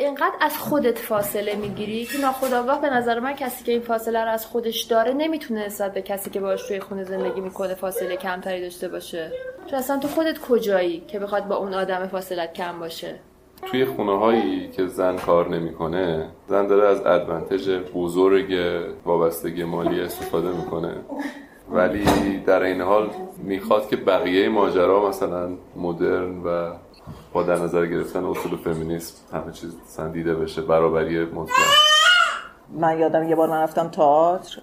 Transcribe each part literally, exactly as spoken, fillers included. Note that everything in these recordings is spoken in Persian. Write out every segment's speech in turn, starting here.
اینقدر از خودت فاصله میگیری که ناخودآگاه به نظر من کسی که این فاصله رو از خودش داره نمیتونه نسبت به کسی که باهاش توی خونه زندگی میکنه فاصله کمتری داشته باشه. چون اصلا تو خودت کجایی که بخواد با اون آدم فاصلت کم باشه؟ توی خونه‌هایی که زن کار نمیکنه، زن داره از ادوانتج بزرگ وابستگی مالی استفاده میکنه. ولی در این حال میخواد که بقیه ماجرا مثلا مدرن و با در نظر گرفتن اصول فمینیسم همه چیز سندیده بشه، برابری مطلق. من یادم یه بار من رفتم تئاتر،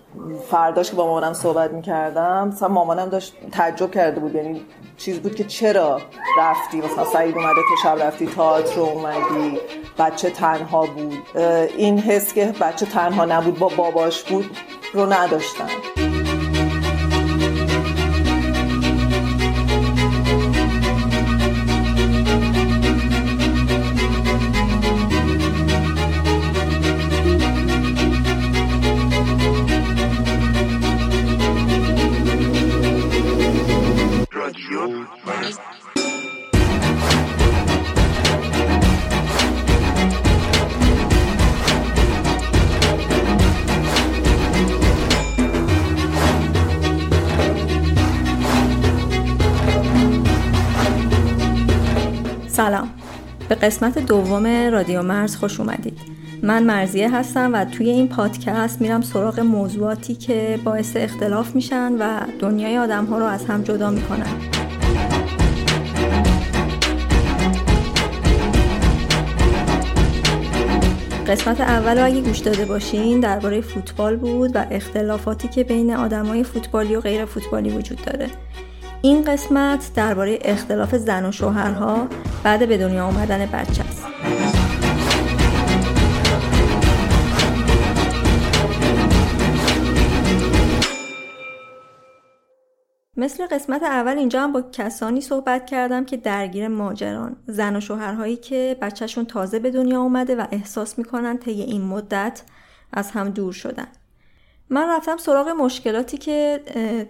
فرداش که با مامانم صحبت می‌کردم، مثلا مامانم داشت تعجب کرده بود، یعنی چیز بود که چرا رفتی، مثلا سعید اومده تو شب رفتی تئاتر رو اومدی، بچه تنها بود، این حس که بچه تنها نبود با باباش بود رو نداشتم. سلام، به قسمت دوم رادیو مرز خوش اومدید. من مرزیه هستم و توی این پادکست میرم سراغ موضوعاتی که باعث اختلاف میشن و دنیای آدم‌ها رو از هم جدا میکنن. قسمت اول رو اگه گوش داده باشین درباره فوتبال بود و اختلافاتی که بین آدم‌های فوتبالی و غیر فوتبالی وجود داره. این قسمت درباره اختلاف زن و شوهرها بعد به دنیا آمدن بچه است. مثل قسمت اول اینجا هم با کسانی صحبت کردم که درگیر ماجران، زن و شوهرهایی که بچهشون تازه به دنیا آمده و احساس میکنن طی این مدت از هم دور شدن. من رفتم سراغ مشکلاتی که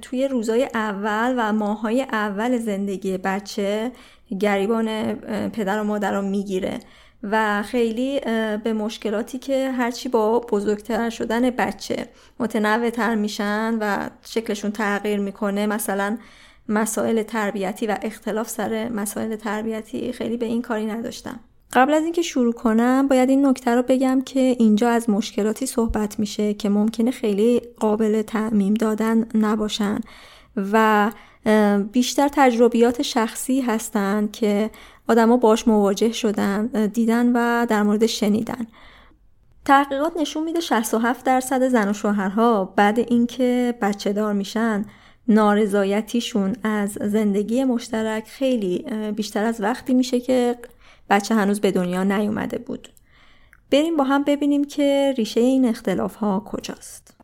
توی روزای اول و ماهای اول زندگی بچه گریبان پدر و مادر رو میگیره و خیلی به مشکلاتی که هرچی با بزرگتر شدن بچه متنوع تر میشن و شکلشون تغییر میکنه، مثلا مسائل تربیتی و اختلاف سر مسائل تربیتی، خیلی به این کاری نداشتم. قبل از اینکه شروع کنم باید این نکته رو بگم که اینجا از مشکلاتی صحبت میشه که ممکنه خیلی قابل تعمیم دادن نباشن و بیشتر تجربیات شخصی هستن که آدما باش مواجه شدن، دیدن و در مورد شنیدن. تحقیقات نشون میده شصت و هفت درصد زن و شوهرها بعد اینکه بچه دار میشن نارضایتیشون از زندگی مشترک خیلی بیشتر از وقتی میشه که بچه هنوز به دنیا نیومده بود. بریم با هم ببینیم که ریشه این اختلاف ها کجاست.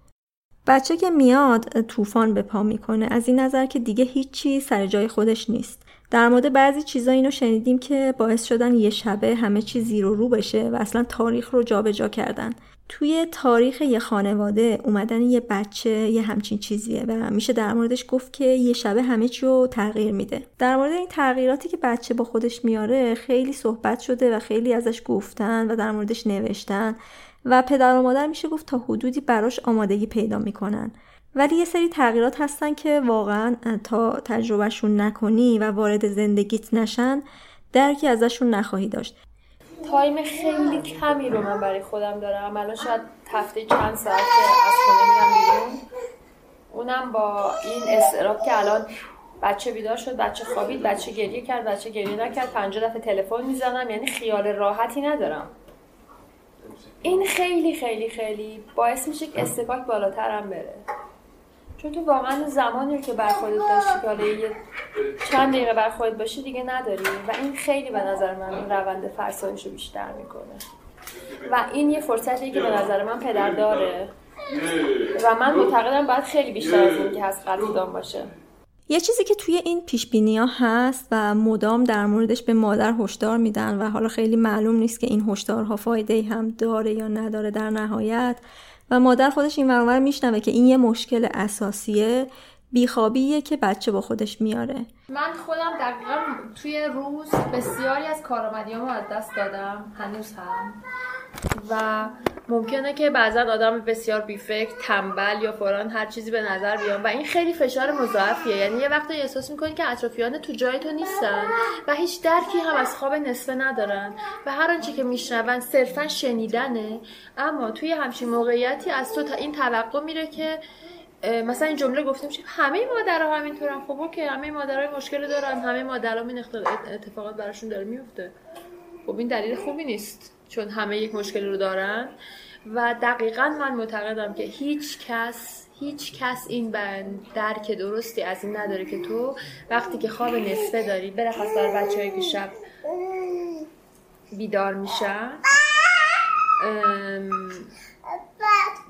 بچه که میاد طوفان به پا میکنه، از این نظر که دیگه هیچی سر جای خودش نیست. در مورد بعضی چیزا اینو شنیدیم که باعث شدن یه شبه همه چیز زیر و رو بشه و اصلا تاریخ رو جابجا کردن. توی تاریخ یه خانواده اومدن یه بچه یه همچین چیزیه و میشه در موردش گفت که یه شبه همه چی رو تغییر میده. در مورد این تغییراتی که بچه با خودش میاره خیلی صحبت شده و خیلی ازش گفتن و در موردش نوشتن و پدر و مادر میشه گفت تا حدودی براش آمادگی پیدا میکنن، ولی یه سری تغییرات هستن که واقعا تا تجربهشون نکنی و وارد زندگیت نشن درکی ازشون نخواهی داشت. تایم خیلی کمی رو من برای خودم دارم. الان شاید هفته چند ساعت از خونه میرم بیرون، اونم با این استراب که الان بچه بیدار شد، بچه خوابید، بچه گریه کرد، بچه گریه نکرد، پنجاه دفعه تلفن میزنم، یعنی خیال راحتی ندارم. این خیلی خیلی خیلی باعث میشه که استکاک بالاترم بره، چون تو واقعا زمانی که بر خودت داشتی که حالا یه چند دقیقه بر خودت باشی دیگه نداری و این خیلی به نظر من این روند فرسایشو بیشتر میکنه و این یه فرصتیه که به نظر من پدر داره و من معتقدم باید خیلی بیشتر از این که هست قدردان باشه. یه چیزی که توی این پیشبینی‌ها هست و مدام در موردش به مادر هشدار میدن و حالا خیلی معلوم نیست که این هشدارها فایده‌ای هم داره یا نداره در نهایت و مادر خودش این ورانور میشنوه که این یه مشکل اساسیه، بیخوابیه که بچه با خودش میاره. من خودم دقیقا توی روز بسیاری از کارآمدی‌هامو از دست دادم، هنوز هم، و ممکنه که بعضا آدم بسیار بیفکر، تنبل یا فلان هر چیزی به نظر بیان و این خیلی فشار مضاعفیه. یعنی یه وقتی احساس میکنی که اطرافیان تو جای تو نیستن و هیچ درکی هم از خواب نصفه ندارن و هر آنچه که میشنون صرفا شنیدنه، اما توی همچین موقعیتی از تو تا این توقع میره که مثلا این جمله گفته میشه همه مادرها همینطورن، خب اوکی همه مادرها مشکل دارن، همه مادرها این اتفاقات براشون داره میفته، خب این دلیل خوبی نیست چون همه یک مشکل رو دارن. و دقیقاً من معتقدم که هیچ کس هیچ کس این درک درستی از این نداره که تو وقتی که خواب نصفه داری، برخلاف بچه‌هایی که شب بیدار میشن،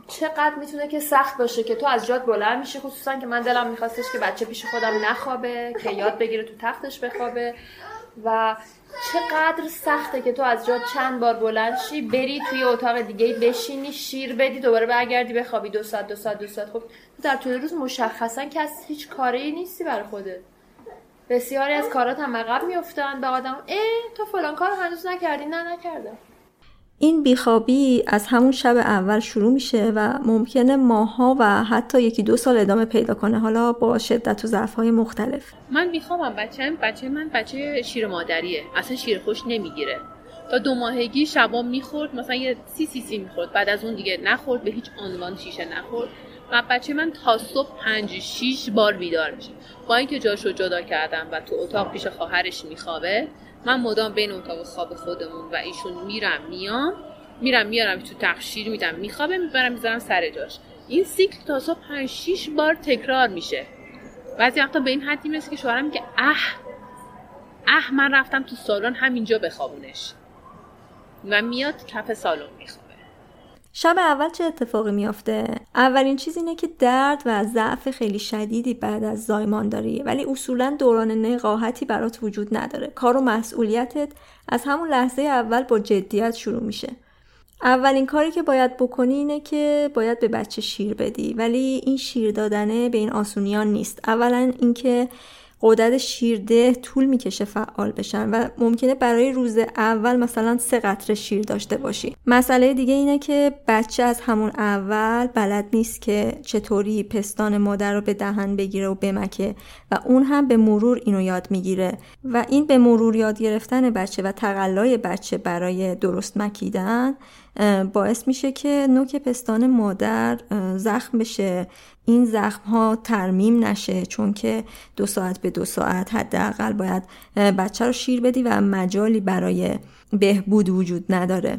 چقدر میتونه که سخت باشه که تو از جات بلند میشی. خصوصا که من دلم میخواستش که بچه پیش خودم نخوابه، که یاد بگیره تو تختش بخوابه و چقدر سخته که تو از جا چند بار بلند شی، بری توی اتاق دیگه بشینی، شیر بدی، دوباره برگردی بخوابی، دو ساعت دو ساعت دو ساعت. خب تو در طول روز مشخصا کس هیچ کاری نیستی برای خودت. بسیاری از کارات هم عقب میافتن، به آدم ای تو فلان کارو هنوز نکردی، نه نکردم. این بیخوابی از همون شب اول شروع میشه و ممکنه ماها و حتی یکی دو سال ادامه پیدا کنه، حالا با شدت و ضعف‌های مختلف. من بیخوابم، بچه‌م بچه من بچه شیر مادریه، اصلا شیر خوش نمیگیره. تا دو ماهگی شبا میخورد، مثلا یه سی سی سی میخورد، بعد از اون دیگه نخورد، به هیچ عنوان شیشه نخورد و بچه من تا صبح پنج شیش بار بیدار میشه. با اینکه جاشو جدا کردم و تو اتاق پیش خواهرش میخوابه، من مدام بین اتاق خواب خودمون و ایشون میرم میام میرم میارم تو تخشیر میدم میخوابه، میبرم میذارم سر جاش. این سیکل تا صبح پنج شیش بار تکرار میشه. بعضی وقتا به این حدی میرسه که شوهرم میگه اه اه من رفتم تو سالن همینجا بخوابونش و میاد کف سالن میخوابه. شب اول چه اتفاقی میافته؟ اولین چیز اینه که درد و ضعف خیلی شدیدی بعد از زایمانداریه، ولی اصولا دوران نقاهتی برات وجود نداره. کار و مسئولیتت از همون لحظه اول با جدیت شروع میشه. اولین کاری که باید بکنی اینه که باید به بچه شیر بدی، ولی این شیر دادنه به این آسونیان نیست. اولا اینکه قدرت شیرده طول میکشه فعال بشن و ممکنه برای روز اول مثلا سه قطره شیر داشته باشی. مسئله دیگه اینه که بچه از همون اول بلد نیست که چطوری پستان مادر رو به دهن بگیره و بمکه و اون هم به مرور اینو یاد میگیره و این به مرور یاد گرفتن بچه و تقلای بچه برای درست مکیدن باعث میشه که نوک پستان مادر زخم بشه. این زخم ها ترمیم نشه، چون که دو ساعت به دو ساعت حداقل باید بچه رو شیر بدی و مجالی برای بهبود وجود نداره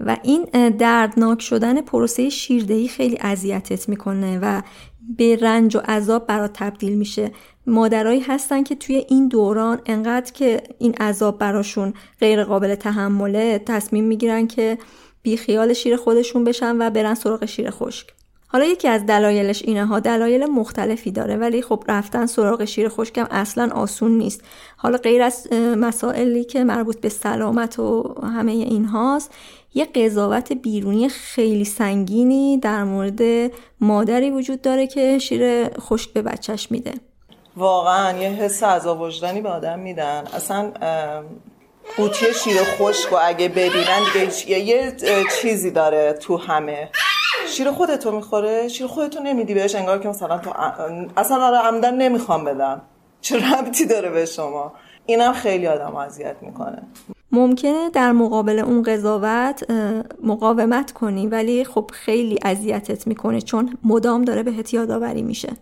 و این دردناک شدن پروسه شیردهی خیلی اذیتت میکنه و به رنج و عذاب برات تبدیل میشه. مادرایی هستن که توی این دوران انقدر که این عذاب براشون غیر قابل تحمله، تصمیم میگیرن که بی خیال شیر خودشون بشن و برن سراغ شیر خشک. حالا یکی از دلایلش اینه ها، دلایل مختلفی داره، ولی خب رفتن سراغ شیر خشکم اصلا آسون نیست. حالا غیر از مسائلی که مربوط به سلامت و همه این هاست، یه قضاوت بیرونی خیلی سنگینی در مورد مادری وجود داره که شیر خشک به بچهش میده. واقعا یه حس عذاب وجدانی به آدم میدن. اصلا قوطی شیر خشک و اگه ببینن دیگه یه چیزی داره تو همه. شیر خودتو میخوره، شیر خودتو نمیدی بهش، انگار که مثلا تو اصلا آره عمدن نمیخوام بدم، چه ربطی داره به شما؟ اینم خیلی آدم اذیت میکنه. ممکنه در مقابل اون قضاوت مقاومت کنی، ولی خب خیلی اذیتت میکنه چون مدام داره بهت یادآوری میشه.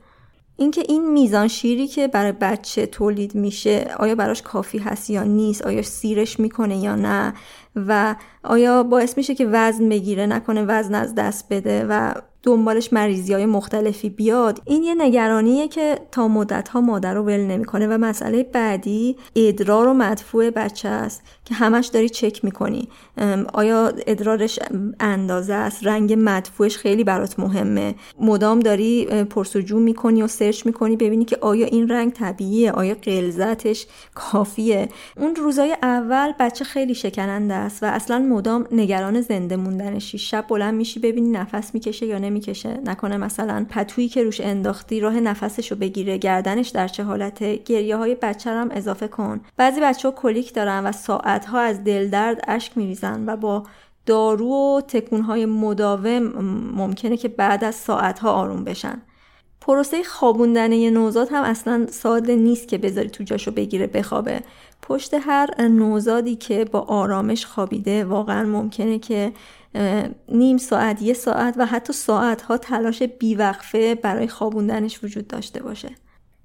اینکه این میزان شیری که برای بچه تولید میشه آیا براش کافی هست یا نیست، آیا سیرش میکنه یا نه، و آیا باعث میشه که وزن بگیره، نکنه وزن از دست بده و دنبالش مریضی‌های مختلفی بیاد، این یه نگرانیه که تا مدت‌ها مادر رو ول نمی‌کنه. و مسئله بعدی ادرار و مدفوع بچه است که همش داری چک می‌کنی، آیا ادرارش اندازه است، رنگ مدفوعش خیلی برات مهمه، مدام داری پرسجو می‌کنی و سرچ می‌کنی ببینی که آیا این رنگ طبیعیه، آیا غلظتش کافیه. اون روزای اول بچه خیلی شکننده است و اصلاً مدام نگران زنده موندنشی. شب بلند میشی ببینی نفس می‌کشه یا میکشه، نکنه مثلا پتویی که روش انداختی راه نفسشو بگیره، گردنش در چه حالته. گریه های بچه هم اضافه کن، بعضی بچه‌ها کلیک دارن و ساعت‌ها از دلدرد اشک میریزن و با دارو و تکون‌های مداوم ممکنه که بعد از ساعت‌ها آروم بشن. پروسه خوابوندن یه نوزاد هم اصلا ساده نیست که بذاری تو جاشو بگیره بخوابه. پشت هر نوزادی که با آرامش خوابیده واقعا ممکنه که نیم ساعت، یه ساعت و حتی ساعتها تلاش بیوقفه برای خوابوندنش وجود داشته باشه.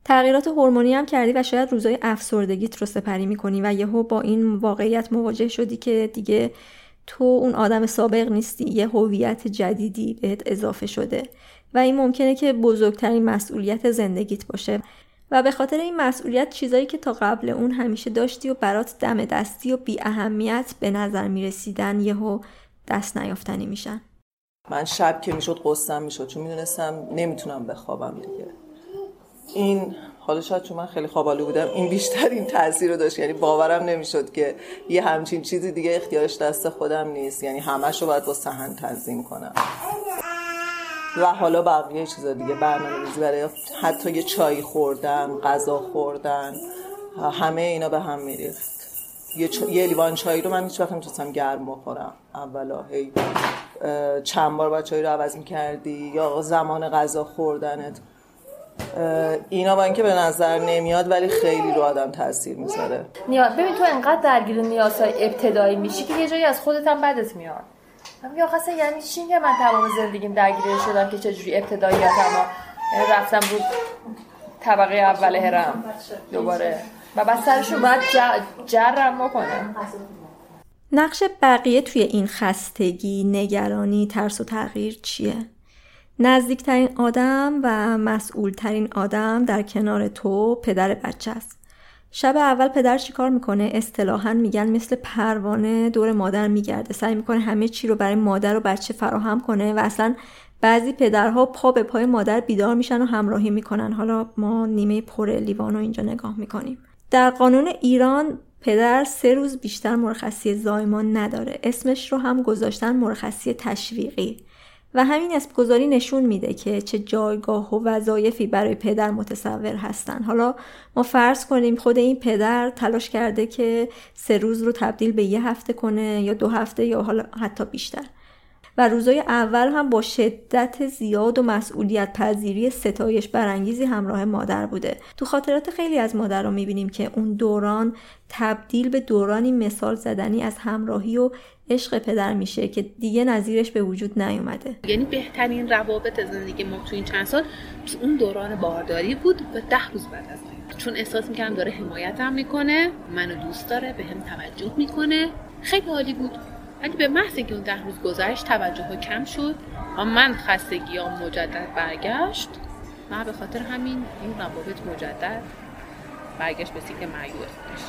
تغییرات هورمونی هم کردی و شاید روزای افسردگیت رو سپری میکنی و یهو با این واقعیت مواجه شدی که دیگه تو اون آدم سابق نیستی، یه هویت جدیدی بهت اضافه شده و این ممکنه که بزرگترین مسئولیت زندگیت باشه و به خاطر این مسئولیت چیزایی که تا قبل اون همیشه داشتی و برات دم دستی و بی اهمیت به نظر میرسیدن یهو دست نیافتنی میشن. من شب که میشد قصه‌م میشد چون میدونستم نمیتونم بخوابم دیگه. این حالا شاید چون من خیلی خوابالو بودم این بیشتر این تاثیر رو داشت، یعنی باورم نمیشد که یه همچین چیزی دیگه اختیارش دست خودم نیست، یعنی همه‌شو باید با صحن تنظیم کنم. و حالا بقیه چیزا دیگه، برنامه‌ریزی برای حتی یه چای خوردن، غذا خوردن، همه اینا به هم میریخت. یه, چ... یه لیوان چای رو من هیچ وقت نمیتونستم گرم بخورم. اولا هی چند بار باید چای رو عوض میکردی یا زمان غذا خوردنت، اینا با اینکه به نظر نمیاد ولی خیلی رو آدم تاثیر میذاره. ببین تو انقدر درگیر نیازهای ابتدایی میشی که یه جایی از خودت هم بدت میاد. من یا خاصه یعنی چی که من تمام زندگیم درگیر شدم که چجوری ابتداییاتم رفتم رو طبقه اول هرم دوباره و بعد سرشو باید جرم بکنم. نقش بقیه توی این خستگی، نگرانی، ترس و تغییر چیه؟ نزدیکترین آدم و مسئولترین آدم در کنار تو پدر بچه است. شب اول پدر چی کار میکنه؟ اصطلاحاً میگن مثل پروانه دور مادر میگرده، سعی میکنه همه چی رو برای مادر و بچه فراهم کنه و اصلاً بعضی پدرها پا به پای مادر بیدار میشن و همراهی میکنن. حالا ما نیمه پر لیوانو اینجا نگاه میکنیم. در قانون ایران پدر سه روز بیشتر مرخصی زایمان نداره. اسمش رو هم گذاشتن مرخصی تشویقی و همین اسم گذاری نشون میده که چه جایگاه و وظایفی برای پدر متصور هستن. حالا ما فرض کنیم خود این پدر تلاش کرده که سه روز رو تبدیل به یه هفته کنه یا دو هفته یا حالا حتی بیشتر و روزای اول هم با شدت زیاد و مسئولیت پذیری ستایش برانگیزی همراه مادر بوده. تو خاطرات خیلی از مادر رو میبینیم که اون دوران تبدیل به دورانی مثال زدنی از همراهی و عشق پدر میشه که دیگه نظیرش به وجود نیومده. یعنی بهترین روابط زندگی ما تو این چند سال اون دوران بارداری بود و ده روز بعد از اون، چون احساس می‌کردم داره حمایتم میکنه، منو دوست داره، بهم توجه میکنه، خیلی عالی بود. ولی به محض اینکه اون ده روز گذشت توجه‌ها کم شد و من خستگی‌ام مجدد برگشت. من به خاطر همین این روابط مجدد برگشت به سیکل معیوب خودش.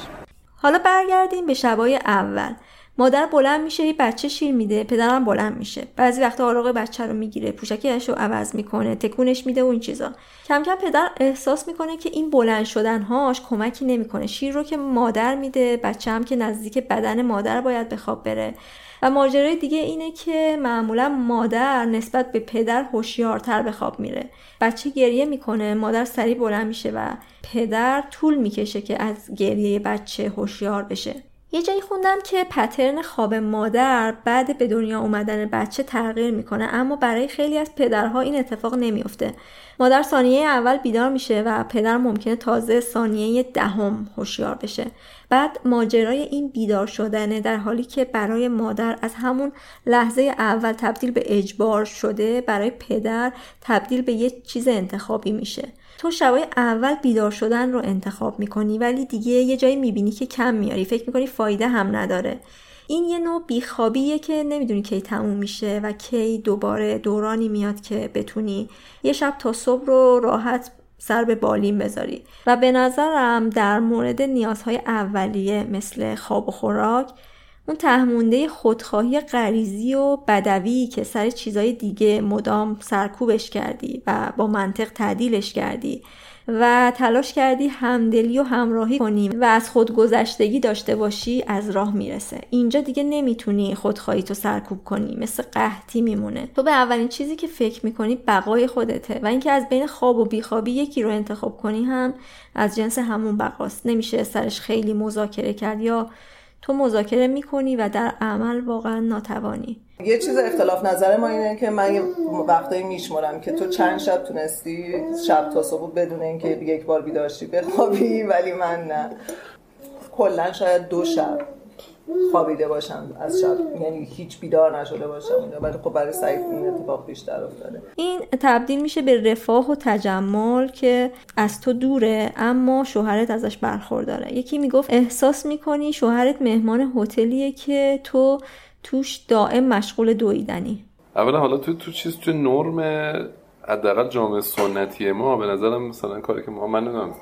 حالا برگردیم به شبای اول. مادر بلند میشه یه بچه شیر میده، پدرم بلند میشه، بعضی وقتا آروغ بچه رو میگیره، پوشکش رو عوض میکنه، تکونش میده و این چیزا. کم کم پدر احساس میکنه که این بلند شدن هاش کمکی نمیکنه، شیر رو که مادر میده، بچه هم که نزدیک بدن مادر باید به خواب بره. و ماجرای دیگه اینه که معمولا مادر نسبت به پدر هوشیارتر به خواب میره. بچه گریه میکنه، مادر سریع بلند میشه و پدر طول میکشه که از گریه بچه هوشیار بشه. یه جایی خوندم که پترن خواب مادر بعد به دنیا اومدن بچه تغییر میکنه، اما برای خیلی از پدرها این اتفاق نمیفته. مادر ثانیه اول بیدار میشه و پدر ممکنه تازه ثانیه دهم هوشیار بشه. بعد ماجرای این بیدار شدنه، در حالی که برای مادر از همون لحظه اول تبدیل به اجبار شده، برای پدر تبدیل به یه چیز انتخابی میشه. تو شبای اول بیدار شدن رو انتخاب میکنی، ولی دیگه یه جایی میبینی که کم میاری، فکر میکنی فایده هم نداره. این یه نوع بیخوابیه که نمیدونی کی تموم میشه و کی دوباره دورانی میاد که بتونی یه شب تا صبح رو راحت سر به بالین بذاری. و به نظرم در مورد نیازهای اولیه مثل خواب و خوراک، اون تهمونده خودخواهی غریزی و بدوی که سر چیزای دیگه مدام سرکوبش کردی و با منطق تعدیلش کردی و تلاش کردی همدلی و همراهی کنی و از خودگذشتگی داشته باشی، از راه میرسه. اینجا دیگه نمیتونی خودخواهی تو سرکوب کنی، مثل قحطی میمونه. تو به اولین چیزی که فکر میکنی بقای خودته و اینکه از بین خواب و بیخوابی یکی رو انتخاب کنی هم از جنس همون بقاست. نمیشه سرش خیلی مذاکره کرد، یا تو مذاکره میکنی و در عمل واقعا ناتوانی. یه چیز اختلاف نظر ما اینه که من وقتایی میشمارم که تو چند شب تونستی شب تا صبح بدون اینکه یک بار بیدار شی بخوابی، ولی من نه، کلا شاید دو شب خوابیده باشم از شب، یعنی هیچ بیدار نشده باشم، ولی خب برای سعید این اتفاق بیشتر افتاده. این تبدیل میشه به رفاه و تجمل که از تو دوره اما شوهرت ازش برخورداره. یکی میگفت احساس میکنی شوهرت مهمان هتلیه که تو توش دائم مشغول دویدنی. اولا حالا تو تو چیز تو نرم حداقل جامعه سنتی ما به نظرم، مثلا کاری که ما من نمیدونم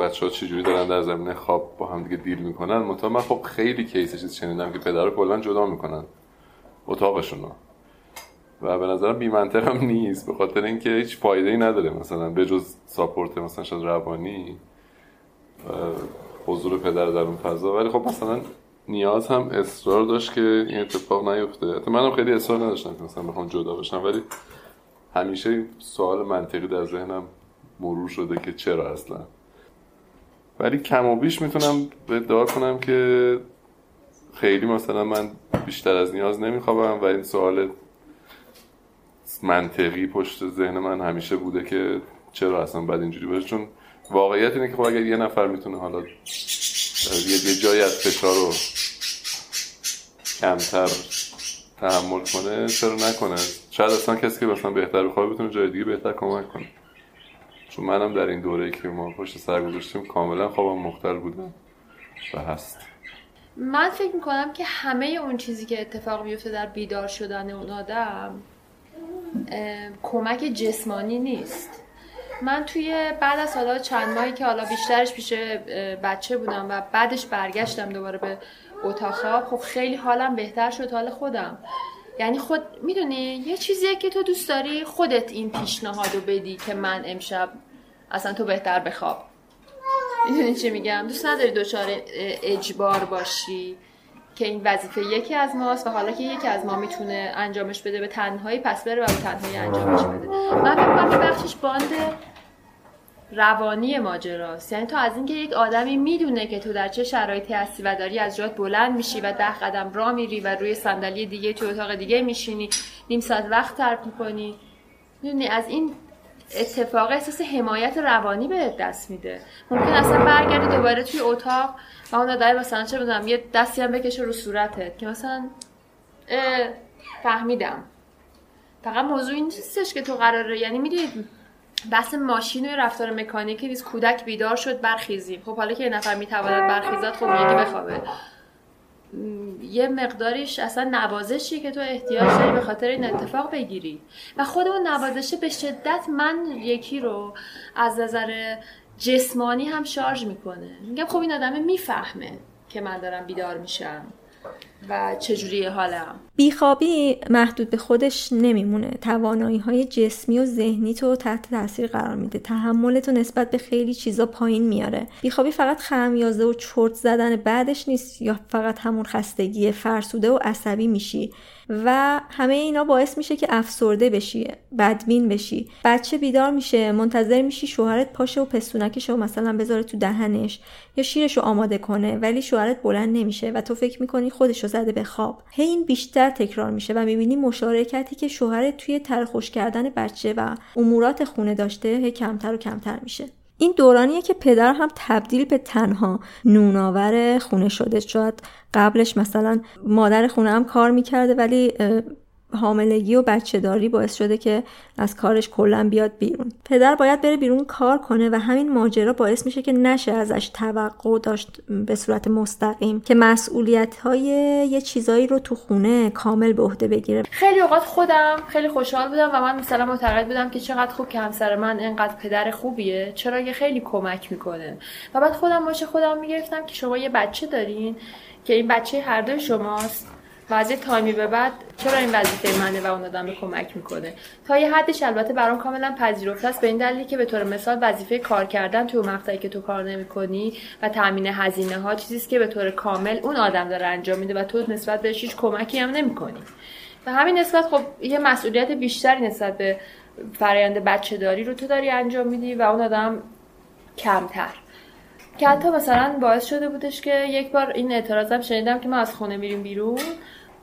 بچه‌ها چجوری دارن در زمینه خواب با هم دیگه دیل میکنن، مثلا من خب خیلی کیس چیز شنیدم که پدرو کلا جدا میکنن اتاقشونو و به نظرم بی منطق هم نیست، به خاطر اینکه هیچ فایده‌ای نداره، مثلا به جز ساپورت مثلا شاید روانی حضور پدر در اون فضا. ولی خب مثلا نیاز هم اصرار داشت که این اتفاق نیفته. حتی منم خیلی اصرار نداشتم که مثلا بخوام جدا بشم، ولی همیشه سوال منطقی در ذهنم مرور شده که چرا اصلا. ولی کم و بیش میتونم ادعا کنم که خیلی مثلا من بیشتر از نیاز نمیخوابم و این سوال منطقی پشت ذهن من همیشه بوده که چرا اصلا بعد اینجوری باشه. چون واقعیت اینه که خب اگر یه نفر میتونه حالا یه جایی از فشار رو کمتر تحمل کنه، چرا نکنه؟ شاید اصلا کسی که مثلا بهتر بخوابه بتونه جای دیگه بهتر کمک کنه. چون منم در این دوره که ما پشت سر گذاشتیم کاملا خوابم مختل بودم و هست. من فکر میکنم که همه اون چیزی که اتفاق میفته در بیدار شدن اون آدم کمک جسمانی نیست. من توی بعد از حالا چند ماهی که حالا بیشترش پیش بچه بودم و بعدش برگشتم دوباره به اتاق خواب، خب خیلی حالم بهتر شد، حال خودم. یعنی خود میدونی یه چیزیه که تو دوست داری خودت این پیشنهادو بدی که من امشب اصلا تو بهتر بخواب. میدونی چی میگم؟ دوست نداری دچار اجبار باشی که این وظیفه یکی از ماست و حالا که یکی از ما میتونه انجامش بده به تنهایی، پس بره و به تنهایی انجامش بده. من فکر کنم بخشش باند روانی ماجراست. یعنی تو از اینکه یک آدمی میدونه که تو در چه شرایطی هستی و داری از جات بلند میشی و ده قدم راه میری و روی صندلی دیگه تو اتاق دیگه میشینی، نیم ساعت وقت تلف میکنی، میدونی از این اتفاق احساس حمایت روانی به دست میده. ممکن اصلا برگردی دوباره توی اتاق و اون آدمی مثلا چه بدونم یه دستی هم بکشه رو صورتت که مثلا فهمیدم. فقط موضوع این نیستش که تو قراره، یعنی میدونید بس ماشین و رفتار مکانیکی نیست. کودک بیدار شد برخیزیم، خب حالا که یه نفر میتواند برخیزد خب یکی بخوابه. یه مقداریش اصلا نوازشیه که تو احتیاج داری به خاطر این اتفاق بگیری و خود اون نوازشه به شدت من یکی رو از نظر جسمانی هم شارژ میکنه. میگم خب این آدمه میفهمه که من دارم بیدار میشم و چجوری حالم. بیخوابی محدود به خودش نمیمونه، توانایی‌های جسمی و ذهنی تو تحت تاثیر قرار میده، تحملتو نسبت به خیلی چیزا پایین میاره. بیخوابی فقط خمیازه و چرت زدن بعدش نیست یا فقط همون خستگی، فرسوده و عصبی میشی و همه اینا باعث میشه که افسرده بشی، بدبین بشی. بچه بیدار میشه، منتظر میشی شوهرت پاشه و پستونکشو مثلا بذاره تو دهنش یا شیرشو آماده کنه، ولی شوهرت بلند نمیشه و تو فکر میکنی خودشو زده به خواب. هی این بیشتر تکرار میشه و میبینی مشارکتی که شوهرت توی ترخوش کردن بچه و امورات خونه داشته هی کمتر و کمتر میشه. این دورانیه که پدر هم تبدیل به تنها نوناور خونه شده. شاید قبلش مثلا مادر خونه هم کار میکرده ولی حاملگی و بچه داری باعث شده که از کارش کلا بیاد بیرون. پدر باید بره بیرون کار کنه و همین ماجرا باعث میشه که نشه ازش توقع داشت به صورت مستقیم که مسئولیت‌های یه چیزایی رو تو خونه کامل به عهده بگیره. خیلی اوقات خودم خیلی خوشحال بودم و من مثلا معتقد بودم که چقدر خوب که همسر من اینقدر پدر خوبیه، چرا که خیلی کمک میکنه. و بعد خودم باشه خودم میگرفتم که شما یه بچه دارین که این بچه هر دوی شماست. وضعیت تایمی به بعد چرا این وظیفه منه و اون آدم به کمک میکنه. تا یه حدش البته برام کاملا پذیرفته است، به این دلیلی که به طور مثال وظیفه کار کردن تو مقطعی که تو کار نمیکنی و تامین هزینه ها چیزی است که به طور کامل اون آدم داره انجام میده و تو نسبت بهش هیچ کمکی هم نمیکنی. و همین نسبت خب یه مسئولیت بیشتری نسبت به فرآیند بچه‌داری رو تو داری انجام میدی و اون آدم کمتر. که حتی مثلا باعث شده بودش که یک بار این اعتراضم شنیدم که ما از خونه میریم بیرون،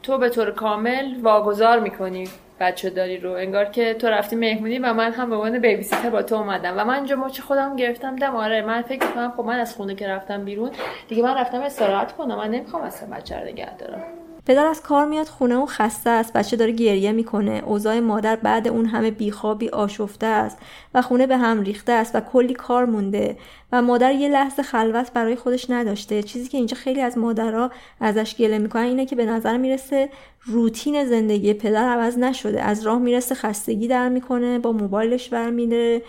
تو به طور کامل واگذار میکنی بچه داری رو، انگار که تو رفتی مهمونی و من هم به عنوان بیبی سیتر با تو اومدم. و من اینجا مچ خودم گرفتم دم. آره من فکر میکنم خب من از خونه که رفتم بیرون دیگه من رفتم استراحت کنم، من نمیخوام اصلا بچه رو نگه دارم. پدر از کار میاد خونه و خسته است، بچه داره گریه میکنه، اوضاع مادر بعد اون همه بیخوابی آشفته است و خونه به هم ریخته است و کلی کار مونده و مادر یه لحظه خلوت برای خودش نداشته. چیزی که اینجا خیلی از مادرها ازش گله میکنن اینه که به نظر میرسه روتین زندگی پدر عوض نشده، از راه میرسه خستگی در میکنه، با موبایلش برمیره،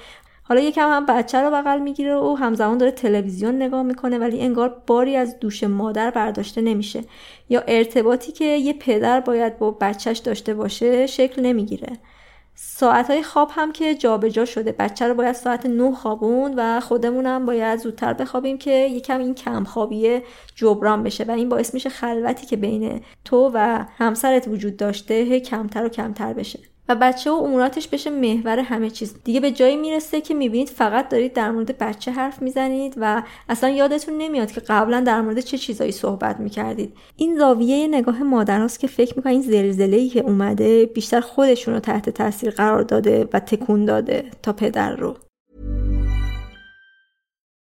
حالا یکم هم بچه رو بغل میگیره و همزمان داره تلویزیون نگاه میکنه ولی انگار باری از دوش مادر برداشته نمیشه یا ارتباطی که یه پدر باید با بچهش داشته باشه شکل نمیگیره. ساعتهای خواب هم که جابجا شده، بچه رو باید ساعت نه خوابوند و خودمونم باید زودتر بخوابیم که یکم این کم خوابیه جبران بشه و این باعث میشه خلوتی که بین تو و همسرت وجود داشته کمتر و کمتر بشه و بچه و اموراتش بشه محور همه چیز. دیگه به جایی میرسه که میبینید فقط دارید در مورد بچه حرف میزنید و اصلا یادتون نمیاد که قبلا در مورد چه چیزایی صحبت میکردید. این زاویه نگاه مادرهاست که فکر میکنن این زلزله‌ای که اومده بیشتر خودشون رو تحت تاثیر قرار داده و تکون داده تا پدر رو.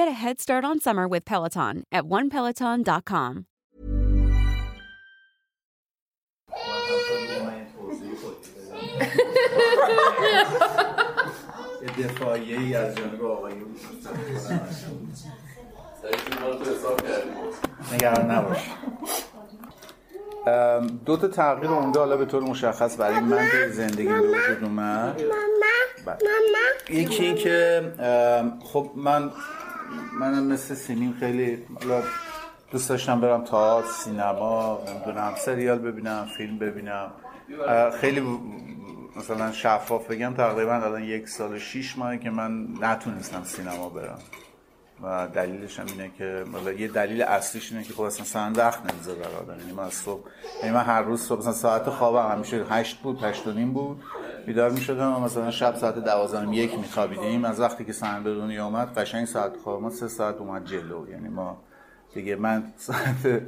Get a head start on summer with Peloton at one peloton dot com. نگران نباش. دو تا تغییر اونجا حالا به طور مشخص برای من توی زندگی به وجود اومد. یکی این که خب من منم مثل سیمین خیلی دوست داشتم برم تئاتر، سینما، نمیدونم سریال ببینم، فیلم ببینم. خیلی مثلا شفاف بگم تقریبا الان یک سال و شیش ماهه که من نتونستم سینما برم و دلیلش هم اینه که یه دلیل اصلیش اینه که خب اصلا سند وقت نمیذاره برادر. یعنی من از صبح یعنی من هر روز صبح مثلا ساعت خوابم همیشه هشت بود، هشت و نیم بود بیدار میشدم و مثلا شب ساعت دوازده یک میخوابیدیم. از وقتی که سند به دنیا اومد قشنگ ساعت خواب ما سه ساعت اومد جلو. یعنی ما دیگه من ساعت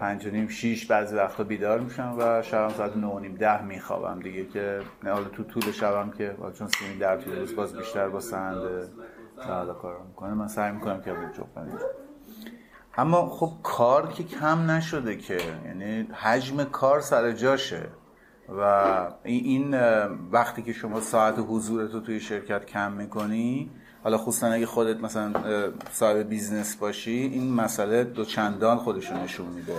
پنج و نیم شیش بعضی وقتا بیدار میشم و شبم ساعت نه و نیم ده میخوابم دیگه که نه حالا تو طول شبم که چون سیمی در طول روز باز بیشتر با سند حالا کارم میکنه من سعی میکنم که بجوبم. اما خب کار که کم نشده که، یعنی حجم کار سر جاشه و این وقتی که شما ساعت حضورتو توی شرکت کم میکنی، حالا خصوصا اگه خودت مثلا صاحب بیزنس باشی، این مسئله دو چندان خودشو نشون میده،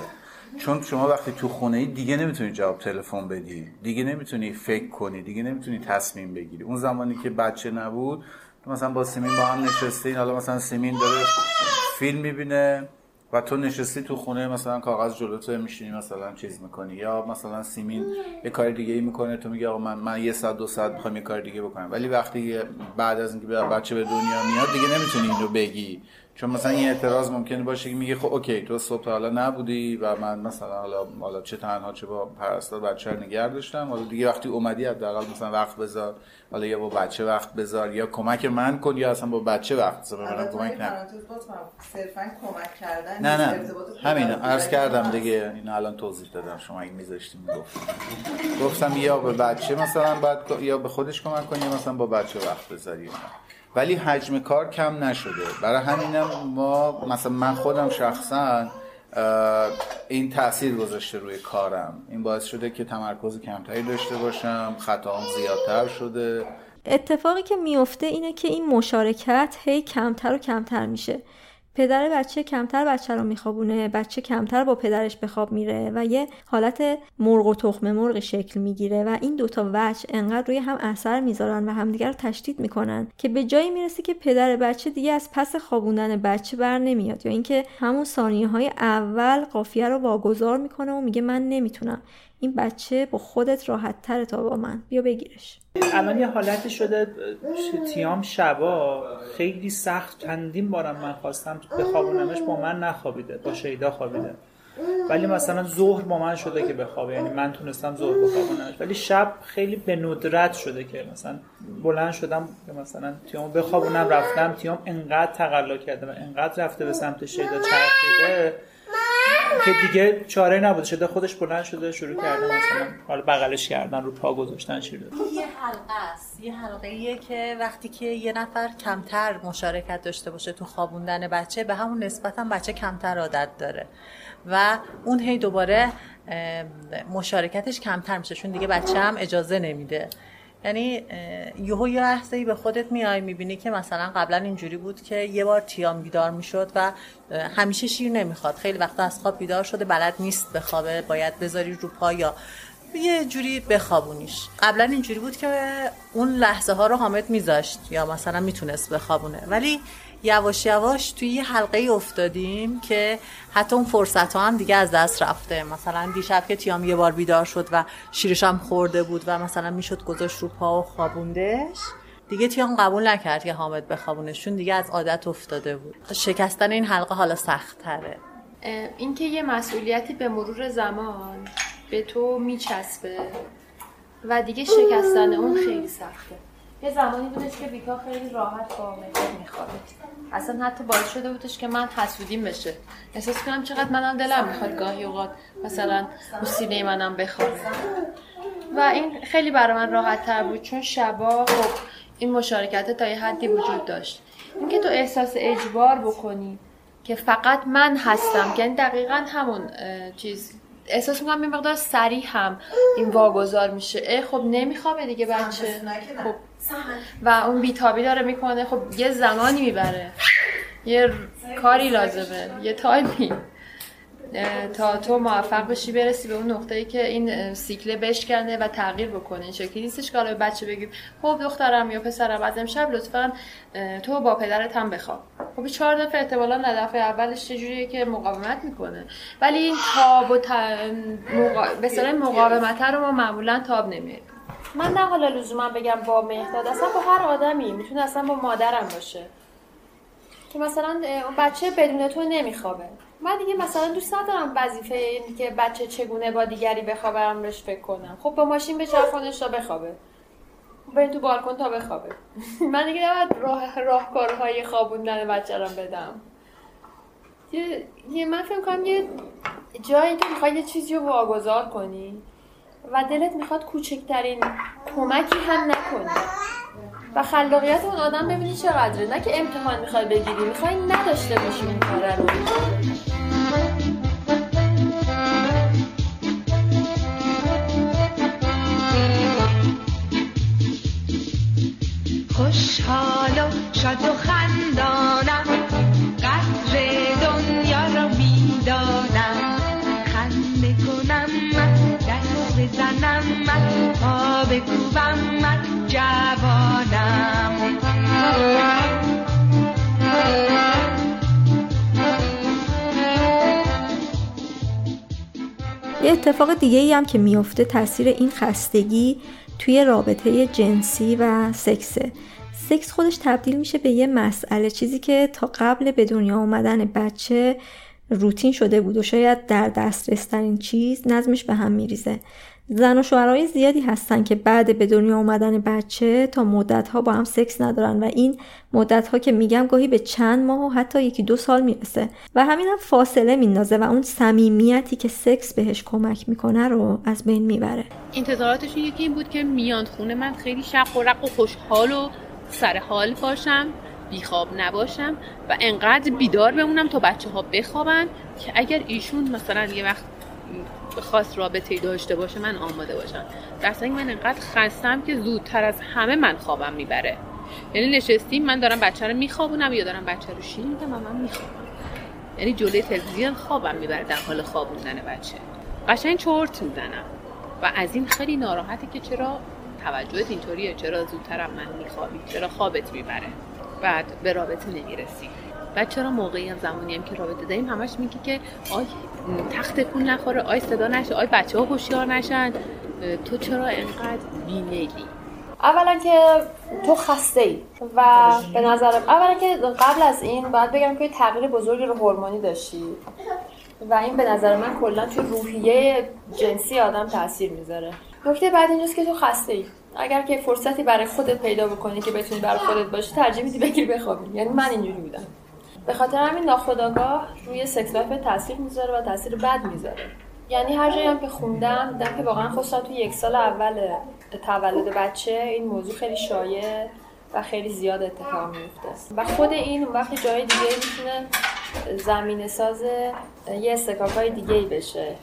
چون شما وقتی تو خونه دیگه نمیتونی جواب تلفن بدی، دیگه نمیتونی فکر کنی، دیگه نمیتونی تصمیم بگیری. اون زمانی که بچه نبود مثلا با سیمین با هم نشستی، حالا مثلا سیمین داره فیلم میبینه و تو نشستی تو خونه مثلا کاغذ جلوت میشینی مثلا چیز میکنی، یا مثلا سیمین یه کار دیگه ای میکنه، تو میگی آقا من من یه ساعت دو ساعت میخوام یه کار دیگه بکنم. ولی وقتی بعد از اینکه بچه به دنیا میاد دیگه نمیتونی اینو بگی، چون مثلا این اعتراض ممکنه باشه که میگه خب اوکی تو صبح تا حالا نبودی و من مثلا حالا حالا چه تنها چه با پرستار بچه رو نگه داشتم، حالا دیگه وقتی اومدی حداقل مثلا وقت بذار، حالا یا با بچه وقت بذار یا کمک من کن یا اصلا با بچه وقت بذار. من کمک نه صرفا کمک کردن نه نه همینا عرض کردم دیگه، اینو الان توضیح دادم، شما اگه می‌ذاشتین می‌گفتم گفتم یا به بچه مثلا بعد یا به خودش کمک کن یا مثلا با بچه وقت بذاری، ولی حجم کار کم نشده. برای همینم ما مثلا من خودم شخصا این تأثیر گذاشته روی کارم، این باعث شده که تمرکز کمتری داشته باشم، خطاام زیادتر شده. اتفاقی که میفته اینه که این مشارکت هی کمتر و کمتر میشه. پدر بچه کمتر بچه رو میخوابونه، بچه کمتر با پدرش به خواب میره و یه حالت مرغ و تخم مرغ شکل میگیره و این دوتا وجه انقدر روی هم اثر میذارن و همدیگر رو تشدید میکنن که به جایی میرسه که پدر بچه دیگه از پس خوابوندن بچه بر نمیاد، یا اینکه همون ثانیه های اول قافیه رو واگذار میکنه و میگه من نمیتونم، این بچه با خودت راحت تره تا با من، بیا بگیرش. الان یه حالتی شده تیام شبا خیلی سخت، چندین بارم من خواستم بخوابونمش با من نخوابیده، با شیدا خوابیده، ولی مثلا ظهر با من شده که بخوابه، یعنی من تونستم ظهر بخوابونمش، ولی شب خیلی به ندرت شده که مثلا بلند شدم که مثلا تیام بخوابونم، رفتم تیام انقدر تقلا کرده و انقدر رفته به سمت شیدا چرخیده که دیگه چاره نبوده، شده خودش بلند شده شروع کرده مثلا حالا بغلش کردن، رو پا گذاشتن، شیرده. یه حلقه است، یه حلقه‌ایه که وقتی که یه نفر کمتر مشارکت داشته باشه تو خوابوندن بچه، به همون نسبت هم بچه کمتر عادت داره و اون هی دوباره مشارکتش کمتر میشه، چون دیگه بچه هم اجازه نمیده. یعنی یهو یه لحظه‌ای به خودت میای میبینی که مثلا قبلا اینجوری بود که یه بار تیام بیدار میشد و همیشه شیر نمیخواد، خیلی وقتا از خواب بیدار شده بلد نیست بخوابه، باید بذاری رو پا یا یه جوری بخوابونیش. قبلا اینجوری بود که اون لحظه ها رو حامد میذاشت یا مثلا میتونست بخوابونه، ولی یواش یواش توی یه حلقه ای افتادیم که حتی اون فرصت ها هم دیگه از دست رفته. مثلا دیشب که تیام یه بار بیدار شد و شیرش هم خورده بود و مثلا میشد گذاشت رو پا و خوابوندش، دیگه تیام قبول نکرد که حامد بخوابونش، چون دیگه از عادت افتاده بود. شکستن این حلقه حالا سخت‌تره. این که یه مسئولیتی به مرور زمان به تو میچسبه و دیگه شکستن اون خیلی سخته. یه زمانی بودش که بیکا خیلی راحت با مهدیار میخوابید، اصلا حتی باعث شده بودش که من حسودیم بشه، احساس کنم چقدر منم دلم میخواد گاهی اوقات مثلا اون سینه منم بخوابه و این خیلی برای من راحت تر بود، چون شبا خب این مشارکت تا یه حدی وجود داشت. اینکه تو احساس اجبار بکنی که فقط من هستم، یعنی دقیقاً همون چیز احساس میکنم این مقدار سریع هم این واگذار میشه، ای خب نمیخوابه دیگه بچه، خب و اون بیتابی داره میکنه، خب یه زمانی میبره، یه کاری لازمه، یه تایمی تا تو موفق بشی برسی به اون نقطه‌ای که این سیکل بشکنه و تغییر بکنه. این شکلی نیستش که حالا به بچه بگیم خب دخترم یا پسرم از امشب لطفاً تو با پدرت هم بخواب. خب چهار دفعه احتمالاً دفعه اولش چه جوریه که مقاومت میکنه، ولی این تاب و تا... مقا... به اصطلاح مقاومت رو ما معمولاً تاب نمیاریم. من نه حالا لزوما بگم با مهداد، اصلا با هر آدمی میتونه، اصلا با مادرم باشه که مثلا بچه بدون تو نمیخوابه. من دیگه مثلا دوست ندارم وظیفه این که بچه چگونه با دیگری بخوابه رو روش فکر کنم. خب با ماشین به چرخونش تا بخوابه، بریم تو بالکن تا بخوابه. من دیگه نباید راه راهکارهای خوابوندن بچه رو بدم. یه یه من فکر می‌کنم یه جایی که می‌خوای یه چیزی رو واگذار کنی و دلت می‌خواد کوچکترین کمکی هم نکنی. و خلاقیت اون آدم ببینی چقدره، نه که امتحان میخوای بگیری، میخوای نداشته باشی این کاره رو. خوشحال و شاد و خندانم، قدر دنیا رو میدانم، خنده کنم من، دست بزنم من، آب کوبم من، جوانم. یه اتفاق دیگه ای هم که میفته تاثیر این خستگی توی رابطه جنسی و سکسه. سکس خودش تبدیل میشه به یه مسئله، چیزی که تا قبل به دنیا اومدن بچه روتین شده بود و شاید در دسترس ترین چیز، نظمش به هم میریزه. زن و شوهرای زیادی هستن که بعد به دنیا اومدن بچه تا مدت‌ها با هم سکس ندارن و این مدت‌ها که میگم گاهی به چند ماه و حتی یکی دو سال میرسه و همین هم فاصله میندازه و اون صمیمیتی که سکس بهش کمک میکنه رو از بین میبره. انتظاراتشون یکی این بود که میان خونه من خیلی شق و رق و خوشحال و سر حال باشم، بیخواب نباشم و انقدر بیدار بمونم تا بچه‌ها بخوابن که اگر ایشون مثلا یه وقت خاص رابطه‌ای داشته باشه من آماده باشم. درسته من انقدر خستم که زودتر از همه من خوابم میبره. یعنی نشستیم من دارم بچه رو میخوابونم یا دارم بچه رو شیر میدم و من میخوابم. یعنی جلوی تلویزیون خوابم میبره در حال خوابوندن بچه. قشنگ چرت میزنم و از این خیلی ناراحته که چرا توجهت اینطوریه، چرا زودتر من میخوابی، چرا خوابت میبره، بعد به رابطه نمیرسی. و چرا موقعی هم زمانی هم که رابطه داریم همش میگی که آی تخت کن نخوره، آی صدا نشه، آی بچه‌ها هوشیار نشن، تو چرا اینقدر بی‌نگی؟ اولا که تو خسته ای و به نظرم اولا که قبل از این باید بگم که تغییر بزرگی رو هورمونی داشتی و این به نظر من کلا تو روحیه جنسی آدم تاثیر میذاره. نکته بعد اینجاست که تو خسته ای. اگر که فرصتی برای خودت پیدا بکنی که بتونی برای خودت باشی، ترجیح میدی بگیری بخوابی. یعنی من اینجوری بودم. به خاطر همین ناخودآگاه روی سکس لایف تاثیر میذاره و تاثیر بد میذاره. یعنی هر جایی هم که خوندم دیدم که واقعا خصوصا تو یک سال اول تولد بچه این موضوع خیلی شایع و خیلی زیاد اتفاق میفته و خود این وقتی جای دیگه میتونه زمینه ساز یه استکاکای دیگه‌ای بشه.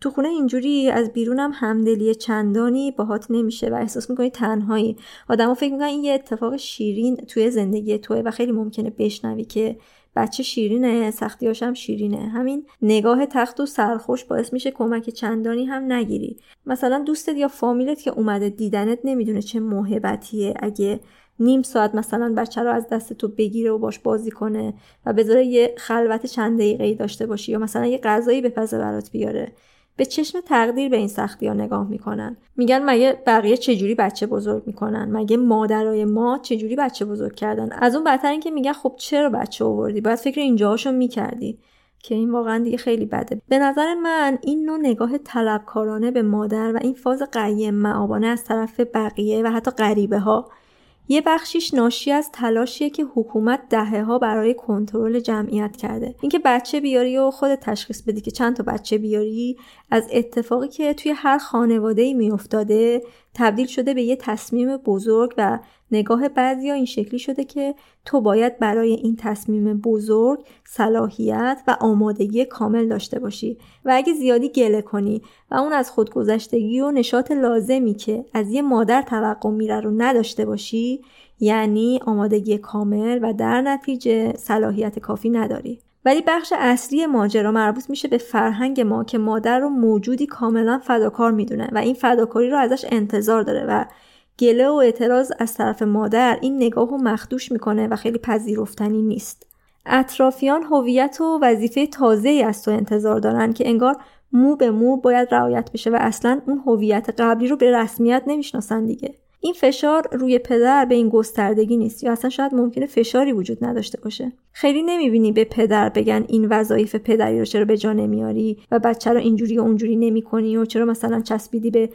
تو خونه اینجوری از بیرونم همدلی چندانی باهات نمیشه و احساس میکنی تنهایی. آدما فکر میکنن این یه اتفاق شیرین توی زندگی توئه و خیلی ممکنه بشنوی که بچه شیرینه، سختیاش هم شیرینه. همین نگاه تخت و سرخوش باعث میشه کمک چندانی هم نگیری. مثلا دوستت یا فامیلت که اومده دیدنت نمیدونه چه موهبتیه، اگه نیم ساعت مثلا بچه رو از دست تو بگیره و باش بازی کنه و بذاره یه خلوت چند دقیقه‌ای داشته باشی یا مثلا یه غذایی بپزه برات بیاره، به چشم تقدیر به این سختی‌ها نگاه میکنن. میگن مگه بقیه چجوری بچه بزرگ میکنن، مگه مادرای ما چجوری بچه بزرگ کردن. از اون بدتر این که میگن خب چرا بچه آوردی، باید فکر اینجاهاشو میکردی، که این واقعا دیگه خیلی بده. به نظر من این نوع نگاه طلبکارانه به مادر و این فاز قیم معابانه از طرف بقیه و حتی غریبه ها یه بخشیش ناشی از تلاشیه که حکومت دهه‌ها برای کنترل جمعیت کرده. اینکه بچه بیاری و خودت تشخیص بدی که چند تا بچه بیاری، از اتفاقی که توی هر خانواده‌ای میافتاده تبدیل شده به یه تصمیم بزرگ و نگاه بعضیا این شکلی شده که تو باید برای این تصمیم بزرگ صلاحیت و آمادگی کامل داشته باشی و اگه زیادی گله کنی و اون از خودگذشتگی و نشاط لازمی که از یه مادر توقع میره رو نداشته باشی، یعنی آمادگی کامل و در نتیجه صلاحیت کافی نداری. ولی بخش اصلی ماجرا مربوط میشه به فرهنگ ما که مادر رو موجودی کاملا فداکار میدونه و این فداکاری رو ازش انتظار داره و گله و اعتراض از طرف مادر این نگاهو مخدوش میکنه و خیلی پذیرفتنی نیست. اطرافیان هویت و وظیفه تازه‌ای از تو انتظار دارن که انگار مو به مو باید رعایت بشه و اصلا اون هویت قبلی رو به رسمیت نمیشناسن دیگه. این فشار روی پدر به این گستردگی نیست یا اصلا شاید ممکنه فشاری وجود نداشته باشه. خیلی نمیبینی به پدر بگن این وظایف پدری رو چرا به جا نمیاری و بچه رو اینجوری و اونجوری نمی‌کنی و چرا مثلا چسبیدی به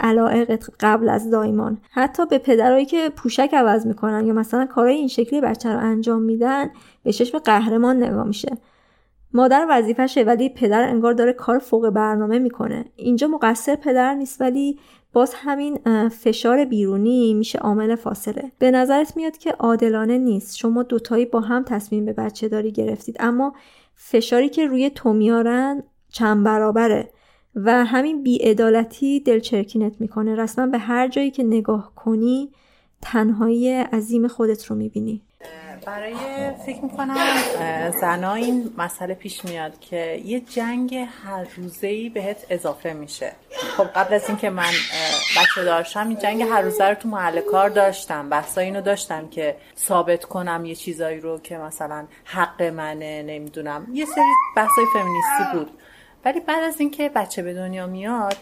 علایقت قبل از زایمان. حتی به پدرایی که پوشک عوض میکنن یا مثلا کارهای این شکلی بچه رو انجام میدن به چشم قهرمان نگاه میشه. مادر وظیفه‌شه ولی پدر انگار داره کار فوق برنامه میکنه. اینجا مقصر پدر نیست ولی باز همین فشار بیرونی میشه عامل فاصله. به نظرت میاد که عادلانه نیست، شما دوتایی با هم تصمیم به بچه داری گرفتید اما فشاری که روی تو میارن چند برابره و همین بی‌عدالتی دلچرکینت میکنه. رسما به هر جایی که نگاه کنی تنهایی عظیم خودت رو میبینی. برای فکر میکنم زنها این مسئله پیش میاد که یه جنگ هر روزه‌ای بهت اضافه میشه. خب قبل از این که من بچه داشتم این جنگ هر روزه رو تو محل کار داشتم، بحثا اینو داشتم که ثابت کنم یه چیزایی رو که مثلا حق منه، نمیدونم یه سری بحثای فمینیستی بود. ولی بعد از این که بچه به دنیا میاد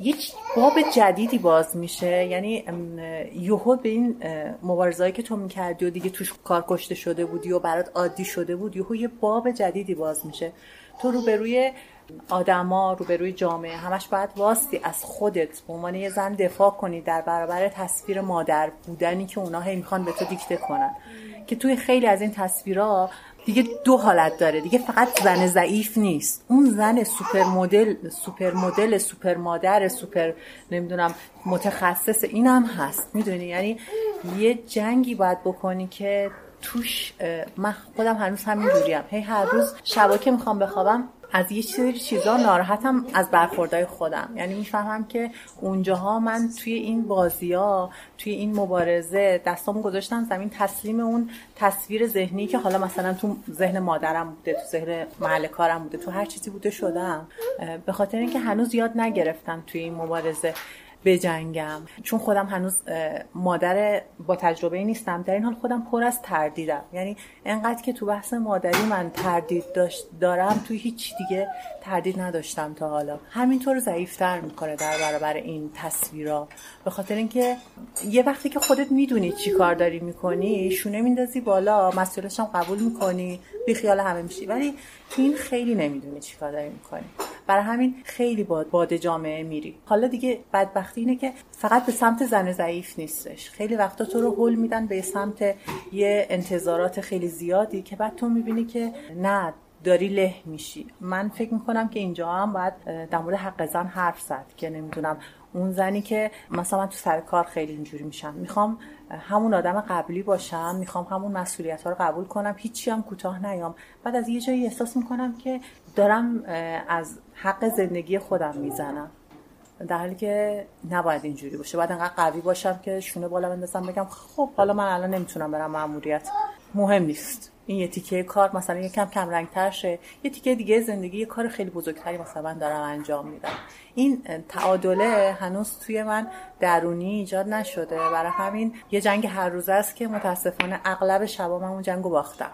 یک باب جدیدی باز میشه، یعنی یهو به این مبارزه‌ای که تو میکردی و دیگه توش کار کشته شده بودی و برات عادی شده بود یهو یه باب جدیدی باز میشه. تو روبروی آدما، روبروی جامعه همش باید واسطی از خودت به عنوان یه زن دفاع کنی در برابر تصویر مادر بودنی که اونا هی میخوان به تو دیکته کنن، که توی خیلی از این تصویرها دیگه دو حالت داره، دیگه فقط زن ضعیف نیست، اون زن سوپر مدل، سوپر مدل، سوپر مادر، سوپر نمیدونم متخصص این هم هست، میدونی؟ یعنی یه جنگی باید بکنی که توش من خودم هنوز همین جوریم. هی هر روز شبا که میخوام بخوابم از یه سری چیزا ناراحتم از برخوردهای خودم. یعنی میفهمم که اونجاها من توی این بازی‌ها، توی این مبارزه دستامو گذاشتم زمین، تسلیم اون تصویر ذهنی که حالا مثلا تو ذهن مادرم بوده، تو ذهن محل کارم بوده، تو هر چیزی بوده شدم. به خاطر اینکه هنوز یاد نگرفتم توی این مبارزه بجنگم، چون خودم هنوز مادر با تجربه نیستم، در این حال خودم پر از تردیدم. یعنی انقدر که تو بحث مادری من تردید داشت دارم، توی هیچ دیگه تردید نداشتم تا حالا. همینطور ضعیف‌تر میکنه در برابر این تصویرها، به خاطر اینکه یه وقتی که خودت میدونی چی کار داری میکنی، شونه میندازی بالا، مسئولیتش هم قبول میکنی، بی خیال همه میشی، ولی تو این خیلی نمیدونی چی کار داری میکنی. برای همین خیلی باد باد جامعه میری. حالا دیگه بدبختی اینه که فقط به سمت زن ضعیف نیستش، خیلی وقتا تو رو هول میدن به سمت یه انتظارات خیلی زیادی که بعد تو میبینی که نه، داری له میشی. من فکر میکنم که اینجا هم باید در مورد حق زن حرف زد، که نمیدونم اون زنی که مثلا من تو سر کار خیلی اینجوری میشم، میخوام همون آدم قبلی باشم، میخوام همون مسئولیت‌ها رو قبول کنم، هیچی هم کوتاه نیام، بعد از یه جایی احساس میکنم که دارم از حق زندگی خودم میزنم، در حالی که نباید اینجوری باشه. باید انقدر قوی باشم که شونه بالا بندازم بگم خب حالا من الان نمیتونم برم مأموریت، مهم نیست، این یه تیکه کار مثلا یکم کم رنگ تر شه، یه تیکه دیگه زندگی یه کار خیلی بزرگتری مثلا من دارم انجام میدم. این تعادله هنوز توی من درونی ایجاد نشده، برای همین یه جنگ هر روزه است که متاسفانه اغلب شبا من اون جنگو باختم.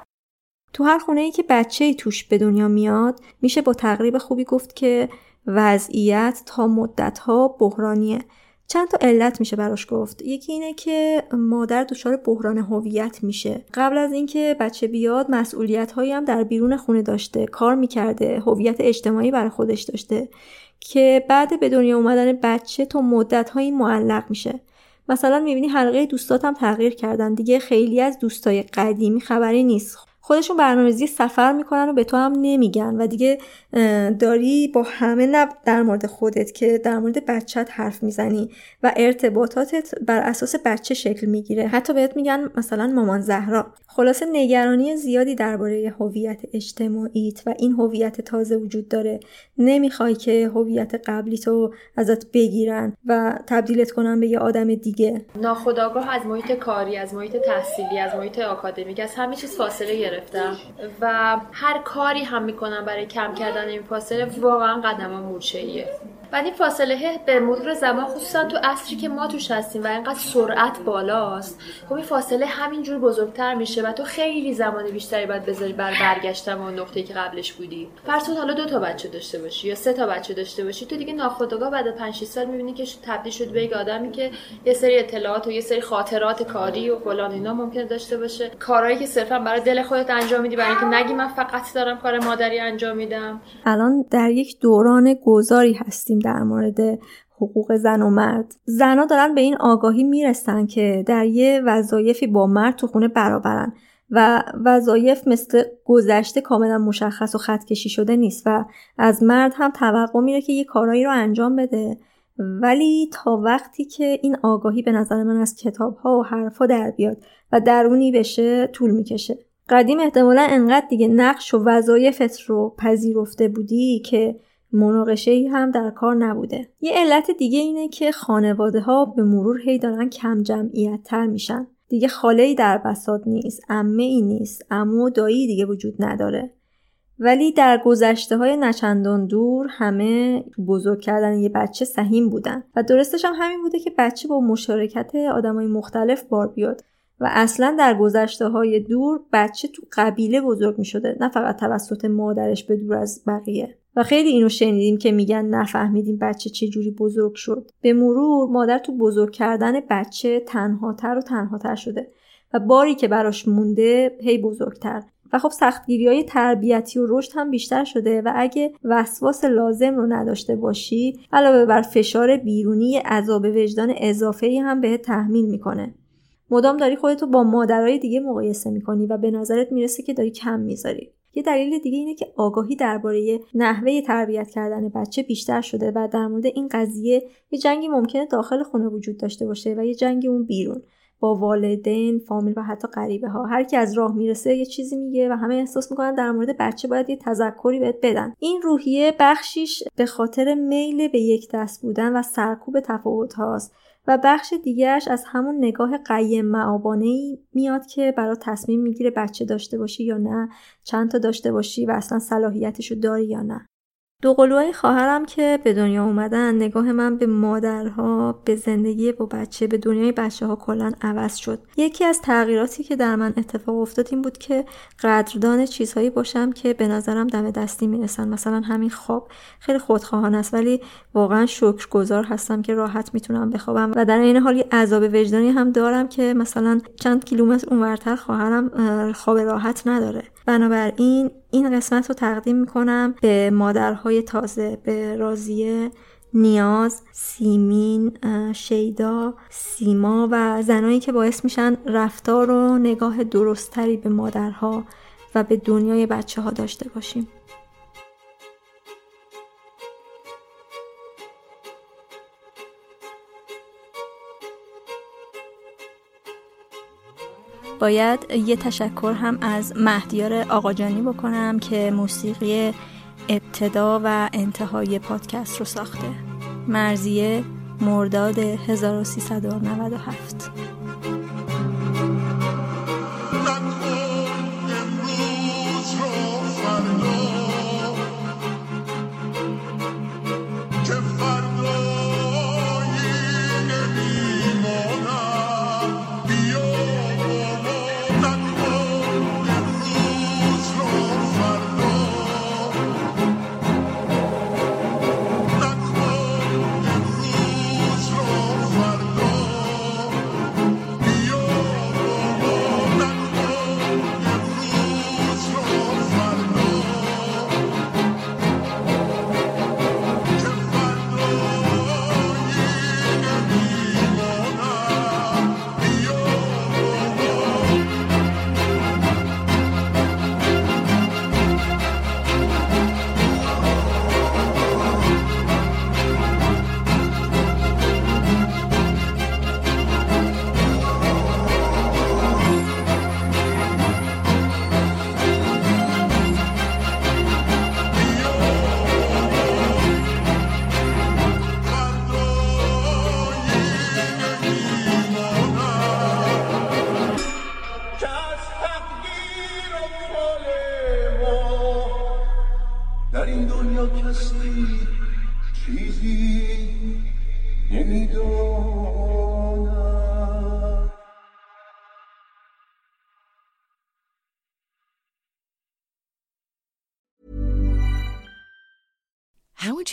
تو هر خونه‌ای که بچه‌ای توش به دنیا میاد میشه با تقریب خوبی گفت که وضعیت تا مدت‌ها بحرانیه. چند تا علت میشه براش گفت. یکی اینه که مادر دچار بحران هویت میشه. قبل از اینکه بچه بیاد مسئولیت‌هایی هم در بیرون خونه داشته، کار میکرده، هویت اجتماعی برای خودش داشته که بعد به دنیا اومدن بچه تا مدت‌هایی معلق میشه. مثلا میبینی حلقه دوستاتم تغییر کردن، دیگه خیلی از دوستای قدیمی خبری نیست. خودشون برنامه‌ریزی سفر میکنن و به تو هم نمیگن و دیگه داری با همه نه در مورد خودت که در مورد بچت حرف میزنی و ارتباطاتت بر اساس بچه شکل میگیره. حتی بهت میگن مثلا مامان زهرا. خلاصه نگرانی زیادی درباره هویت اجتماعیت و این هویت تازه وجود داره. نمیخوای که هویت قبلی تو ازت بگیرن و تبدیلت کنن به یه آدم دیگه. ناخودآگاه از محیط کاری، از محیط تحصیلی، از محیط آکادمیک، از همه چیز فاصله گرفتی و هر کاری هم میکنم برای کم کردن این فاصله. واقعا قدم ها مورچه‌ایه و این فاصله به مرور زمان، خصوصا تو عصری که ما توش هستیم و اینقدر سرعت بالاست، خب این فاصله همینجور بزرگتر میشه و تو خیلی زمان بیشتری باید بذاری بر برگشتن اون نقطه‌ای که قبلش بودی. فرض کن حالا دو تا بچه داشته باشی یا سه تا بچه داشته باشی، تو دیگه ناخودآگاه بعد از پنج شش سال میبینی که تبدیل شد به یک آدمی که یه سری اطلاعات و یه سری خاطرات کاری و فلان اینا ممکنه داشته باشه، کارهایی که صرفا برای دل خودت انجام میدی، برای اینکه نگی من فقط دارم کار مادری انجام میدم. الان در یک دوران گذاری هستیم در مورد حقوق زن و مرد. زن‌ها دارن به این آگاهی میرسن که در یه وظایفی با مرد تو خونه برابرن و وظایف مثل گذشته کاملا مشخص و خط کشی شده نیست و از مرد هم توقع میره که یه کارایی رو انجام بده ولی تا وقتی که این آگاهی به نظر من از کتاب‌ها و حرف‌ها در بیاد و درونی بشه طول می‌کشه. قدیم احتمالاً انقدر دیگه نقش و وظایفت رو پذیرفته بودی که مناقشه‌ای هم در کار نبوده. یه علت دیگه اینه که خانواده‌ها به مرور هی دارن کم جمعیت‌تر میشن. دیگه خاله‌ای در بساط نیست، عمه‌ای نیست، عمو و دایی دیگه وجود نداره. ولی در گذشته‌های نچندان دور همه بزرگ کردن یه بچه سهیم بودن و درستش هم همین بوده که بچه با مشارکت آدمای مختلف بار بیاد و اصلا در گذشته‌های دور بچه تو قبیله بزرگ می‌شده، نه فقط توسط مادرش به دور از بقیه. و خیلی اینو شنیدیم که میگن نفهمیدیم بچه چه جوری بزرگ شد. به مرور مادر تو بزرگ کردن بچه تنهاتر و تنهاتر شده و باری که براش مونده هی بزرگتر. و خب سختگیری‌های تربیتی و رشد هم بیشتر شده و اگه وسواس لازم رو نداشته باشی علاوه بر فشار بیرونی عذاب وجدان اضافه‌ای هم بهت تحمیل میکنه. مدام داری خودتو با مادرای دیگه مقایسه میکنی و به نظرت میرسه که داری کم میذاری. یه دلیل دیگه اینه که آگاهی درباره نحوه تربیت کردن بچه بیشتر شده و در مورد این قضیه یه جنگی ممکنه داخل خونه وجود داشته باشه و یه جنگی اون بیرون با والدین، فامیل و حتی قریبه ها. هر کی از راه میرسه یه چیزی میگه و همه احساس میکنن در مورد بچه باید یه تذکری بهت بدن. این روحیه بخشیش به خاطر میل به یک دست بودن و سرکوب تفاوت هاست و بخش دیگهش از همون نگاه قیم معابانهی میاد که برای تصمیم میگیره بچه داشته باشی یا نه، چند تا داشته باشی و اصلا صلاحیتشو داری یا نه. دوقلوهای خواهرم که به دنیا اومدن، نگاه من به مادرها، به زندگی با بچه، به دنیای بچه‌ها کلاً عوض شد. یکی از تغییراتی که در من اتفاق افتاد این بود که قدردان چیزهایی باشم که به نظرم دم دستی میرسن. مثلا همین خواب خیلی خودخواهانه است ولی واقعاً شکرگزار هستم که راحت میتونم بخوابم و در عین حال یه عذاب وجدانی هم دارم که مثلا چند کیلومتر اونورتر خواهرم خواب راحت نداره. بنابراین این قسمت رو تقدیم میکنم به مادرهای تازه، به رازیه، نیاز، سیمین، شیدا، سیما و زنایی که باعث میشن رفتار و نگاه درستری به مادرها و به دنیای بچه ها داشته باشیم. باید یه تشکر هم از مهدیار آقاجانی بکنم که موسیقی ابتدا و انتهای پادکست رو ساخته. مرزیه، مرداد هزار و سیصد و نود و هفت. Would